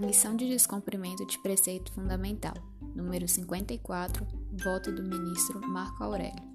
Arguição de descumprimento de preceito fundamental, número 54, voto do ministro Marco Aurélio.